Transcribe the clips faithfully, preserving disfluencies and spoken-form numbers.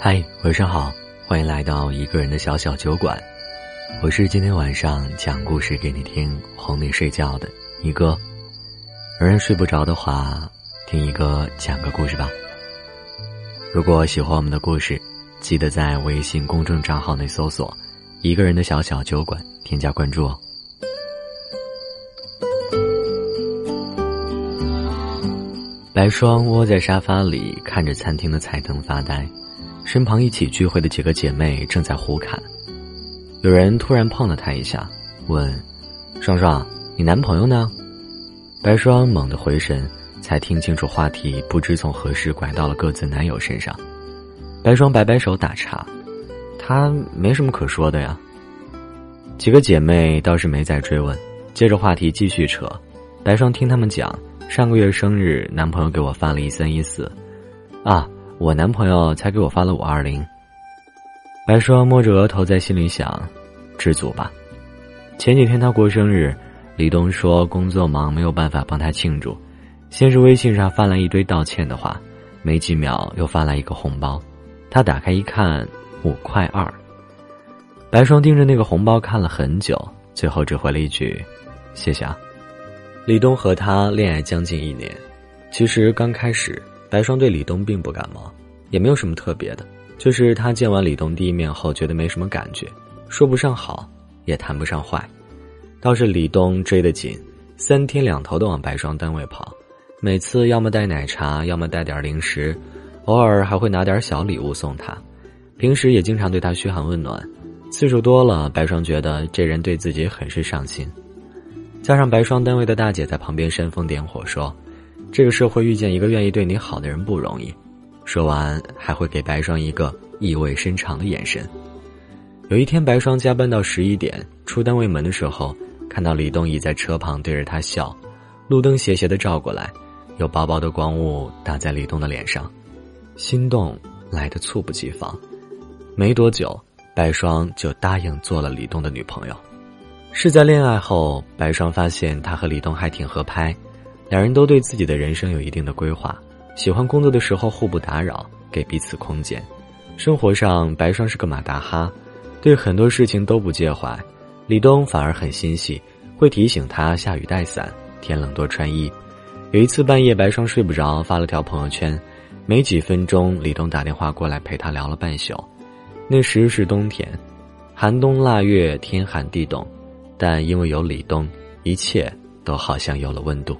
嗨，晚上好，欢迎来到一个人的小小酒馆，我是今天晚上讲故事给你听哄你睡觉的一哥。仍然睡不着的话，听一哥讲个故事吧。如果喜欢我们的故事，记得在微信公众账号内搜索一个人的小小酒馆，添加关注哦。白霜窝在沙发里，看着餐厅的彩灯发呆，身旁一起聚会的几个姐妹正在胡侃。有人突然碰了她一下，问双双，你男朋友呢？白霜猛地回神，才听清楚话题不知从何时拐到了各自男友身上。白霜摆摆手打岔，她没什么可说的呀。几个姐妹倒是没再追问，接着话题继续扯。白霜听他们讲，上个月生日男朋友给我发了一三一四，啊，我男朋友才给我发了五二零。白霜摸着额头，在心里想，知足吧。前几天他过生日，李东说工作忙没有办法帮他庆祝，先是微信上发来一堆道歉的话，没几秒又发来一个红包，他打开一看，五块二。白霜盯着那个红包看了很久，最后只回了一句，谢谢啊。李东和他恋爱将近一年，其实刚开始白霜对李东并不感冒，也没有什么特别的，就是他见完李东第一面后觉得没什么感觉，说不上好也谈不上坏。倒是李东追得紧，三天两头的往白霜单位跑，每次要么带奶茶，要么带点零食，偶尔还会拿点小礼物送他，平时也经常对他嘘寒问暖，次数多了，白霜觉得这人对自己很是上心。加上白霜单位的大姐在旁边煽风点火说，这个社会遇见一个愿意对你好的人不容易，说完还会给白霜一个意味深长的眼神。有一天白霜加班到十一点，出单位门的时候，看到李东已在车旁对着他笑，路灯斜斜地照过来，有薄薄的光雾打在李东的脸上，心动来得猝不及防。没多久白霜就答应做了李东的女朋友。是在恋爱后，白霜发现他和李东还挺合拍，两人都对自己的人生有一定的规划，喜欢工作的时候互不打扰，给彼此空间。生活上白霜是个马大哈，对很多事情都不介怀，李东反而很心细，会提醒他下雨带伞，天冷多穿衣。有一次半夜白霜睡不着，发了条朋友圈，没几分钟李东打电话过来陪他聊了半宿。那时是冬天，寒冬腊月，天寒地冻，但因为有李东，一切都好像有了温度。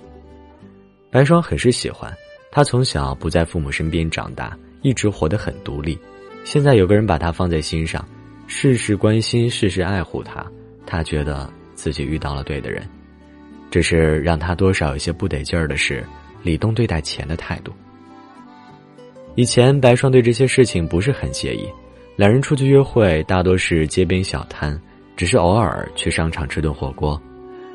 白霜很是喜欢他，从小不在父母身边长大，一直活得很独立，现在有个人把他放在心上，事事关心，事事爱护他，他觉得自己遇到了对的人。只是让他多少有些不得劲儿的是李东对待钱的态度。以前白霜对这些事情不是很介意，两人出去约会大多是街边小摊，只是偶尔去商场吃顿火锅。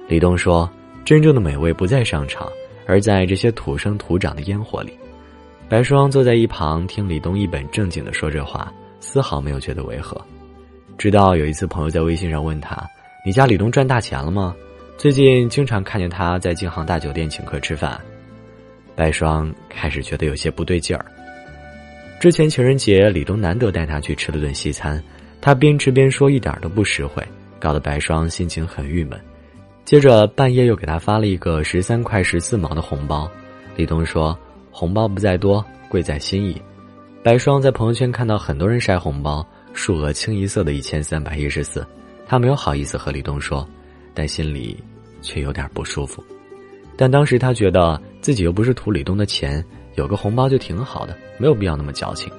李东说，真正的美味不在商场，而在这些土生土长的烟火里。白霜坐在一旁听李东一本正经地说这话，丝毫没有觉得违和。直到有一次朋友在微信上问他，你家李东赚大钱了吗？最近经常看见他在京杭大酒店请客吃饭。白霜开始觉得有些不对劲儿。之前情人节李东难得带他去吃了顿西餐，他边吃边说一点都不实惠，搞得白霜心情很郁闷。接着半夜又给他发了一个十三块十四毛的红包，李东说红包不在多，贵在心意。白霜在朋友圈看到很多人晒红包，数额清一色的一千三百一十四，他没有好意思和李东说，但心里却有点不舒服。但当时他觉得自己又不是图李东的钱，有个红包就挺好的，没有必要那么矫情。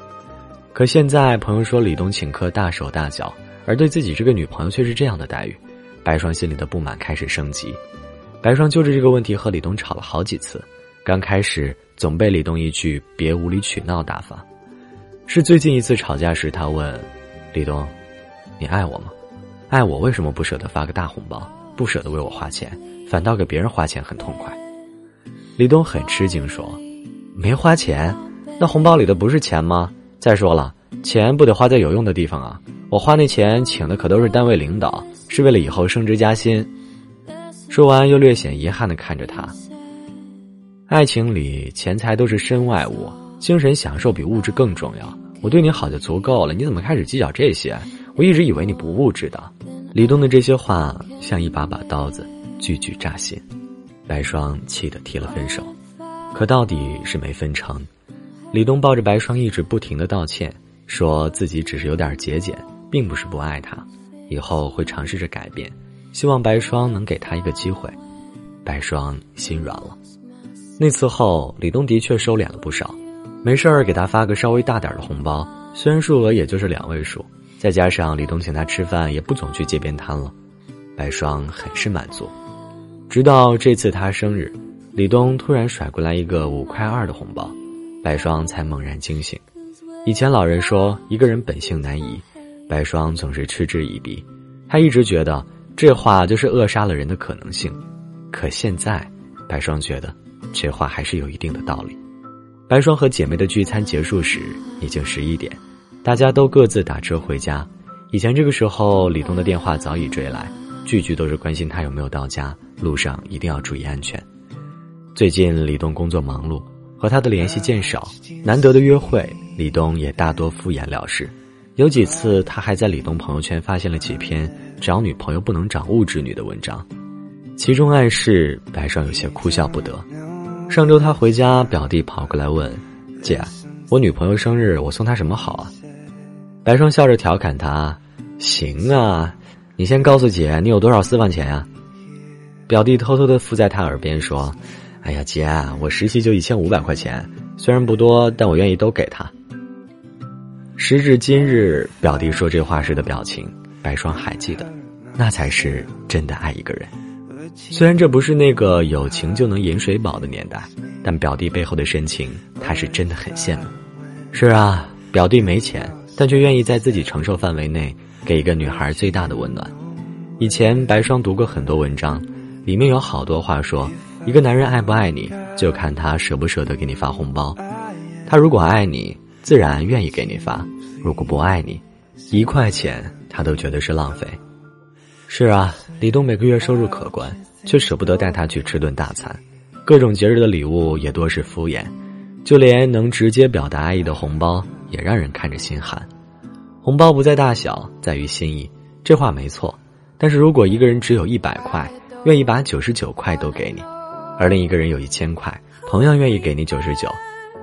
可现在朋友说李东请客大手大脚，而对自己这个女朋友却是这样的待遇，白霜心里的不满开始升级。白霜就着这个问题和李东吵了好几次，刚开始总被李东一句别无理取闹打发。是最近一次吵架时他问李东，你爱我吗？爱我为什么不舍得发个大红包，不舍得为我花钱，反倒给别人花钱很痛快。李东很吃惊说，没花钱？那红包里的不是钱吗？再说了，钱不得花在有用的地方啊！我花那钱请的可都是单位领导，是为了以后升职加薪。说完又略显遗憾地看着他。爱情里钱财都是身外物，精神享受比物质更重要，我对你好就足够了，你怎么开始计较这些？我一直以为你不物质的。”李东的这些话像一把把刀子，句句扎心。白霜气得提了分手，可到底是没分成。李东抱着白霜一直不停地道歉，说自己只是有点节俭，并不是不爱他，以后会尝试着改变，希望白霜能给他一个机会。白霜心软了。那次后，李东的确收敛了不少，没事儿给他发个稍微大点的红包，虽然数额也就是两位数，再加上李东请他吃饭也不总去街边摊了，白霜很是满足。直到这次他生日，李东突然甩过来一个五块二的红包，白霜才猛然惊醒。以前老人说一个人本性难移，白霜总是嗤之以鼻，他一直觉得这话就是扼杀了人的可能性。可现在白霜觉得这话还是有一定的道理。白霜和姐妹的聚餐结束时已经十一点，大家都各自打车回家。以前这个时候李东的电话早已追来，句句都是关心他有没有到家，路上一定要注意安全。最近李东工作忙碌，和他的联系渐少，难得的约会李东也大多敷衍了事。有几次他还在李东朋友圈发现了几篇找女朋友不能找物质女的文章，其中暗示白霜有些哭笑不得。上周他回家，表弟跑过来问：“姐，我女朋友生日，我送她什么好啊？”白霜笑着调侃他：“行啊，你先告诉姐你有多少私房钱啊？”表弟偷偷地附在他耳边说：“哎呀姐，我实习就一千五百块钱，虽然不多，但我愿意都给他。”时至今日，表弟说这话时的表情，白霜还记得，那才是真的爱一个人。虽然这不是那个有情就能饮水饱的年代，但表弟背后的深情他是真的很羡慕。是啊，表弟没钱，但却愿意在自己承受范围内给一个女孩最大的温暖。以前白霜读过很多文章，里面有好多话说一个男人爱不爱你就看他舍不舍得给你发红包，他如果爱你自然愿意给你发，如果不爱你一块钱他都觉得是浪费。是啊，李东每个月收入可观，却舍不得带他去吃顿大餐，各种节日的礼物也多是敷衍，就连能直接表达爱意的红包也让人看着心寒。红包不在大小，在于心意，这话没错，但是如果一个人只有一百块，愿意把九十九块都给你，而另一个人有一千块，同样愿意给你九十九，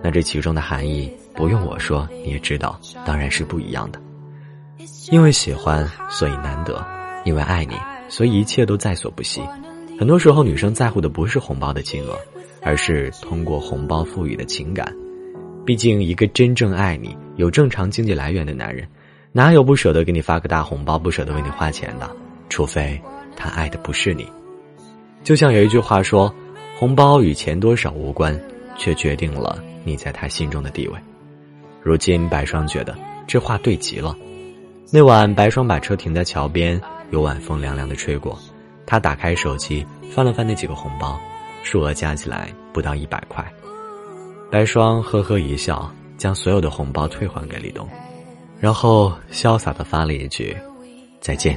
那这其中的含义不用我说你也知道，当然是不一样的。因为喜欢所以难得，因为爱你所以一切都在所不惜。很多时候女生在乎的不是红包的金额，而是通过红包赋予的情感。毕竟一个真正爱你有正常经济来源的男人，哪有不舍得给你发个大红包，不舍得为你花钱的？除非他爱的不是你。就像有一句话说，红包与钱多少无关，却决定了你在他心中的地位。如今白霜觉得这话对极了。那晚白霜把车停在桥边，有晚风凉凉的吹过，他打开手机翻了翻那几个红包，数额加起来不到一百块。白霜呵呵一笑，将所有的红包退还给李东，然后潇洒地发了一句再见。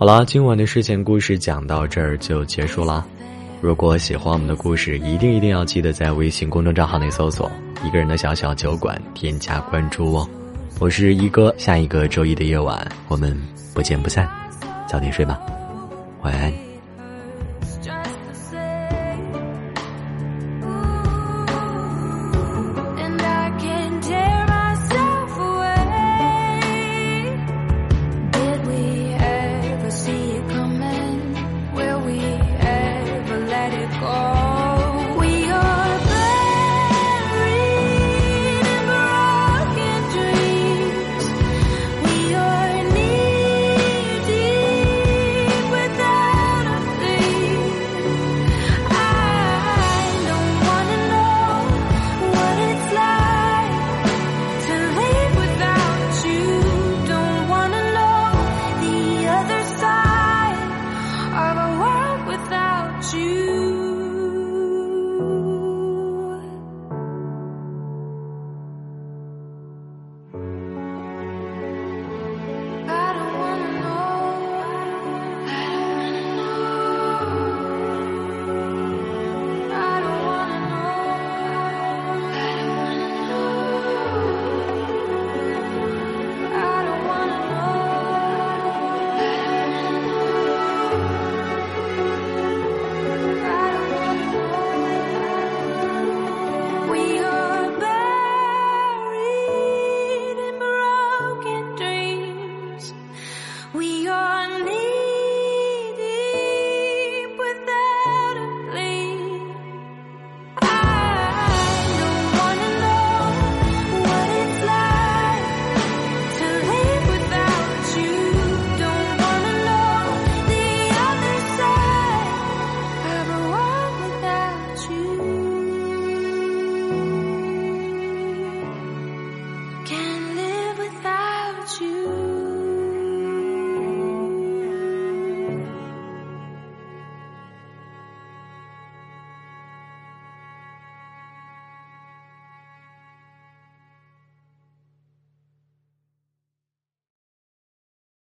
好了，今晚的睡前故事讲到这儿就结束啦。如果喜欢我们的故事，一定一定要记得在微信公众账号内搜索一个人的小小酒馆，添加关注哦。我是一哥，下一个周一的夜晚我们不见不散，早点睡吧，晚安。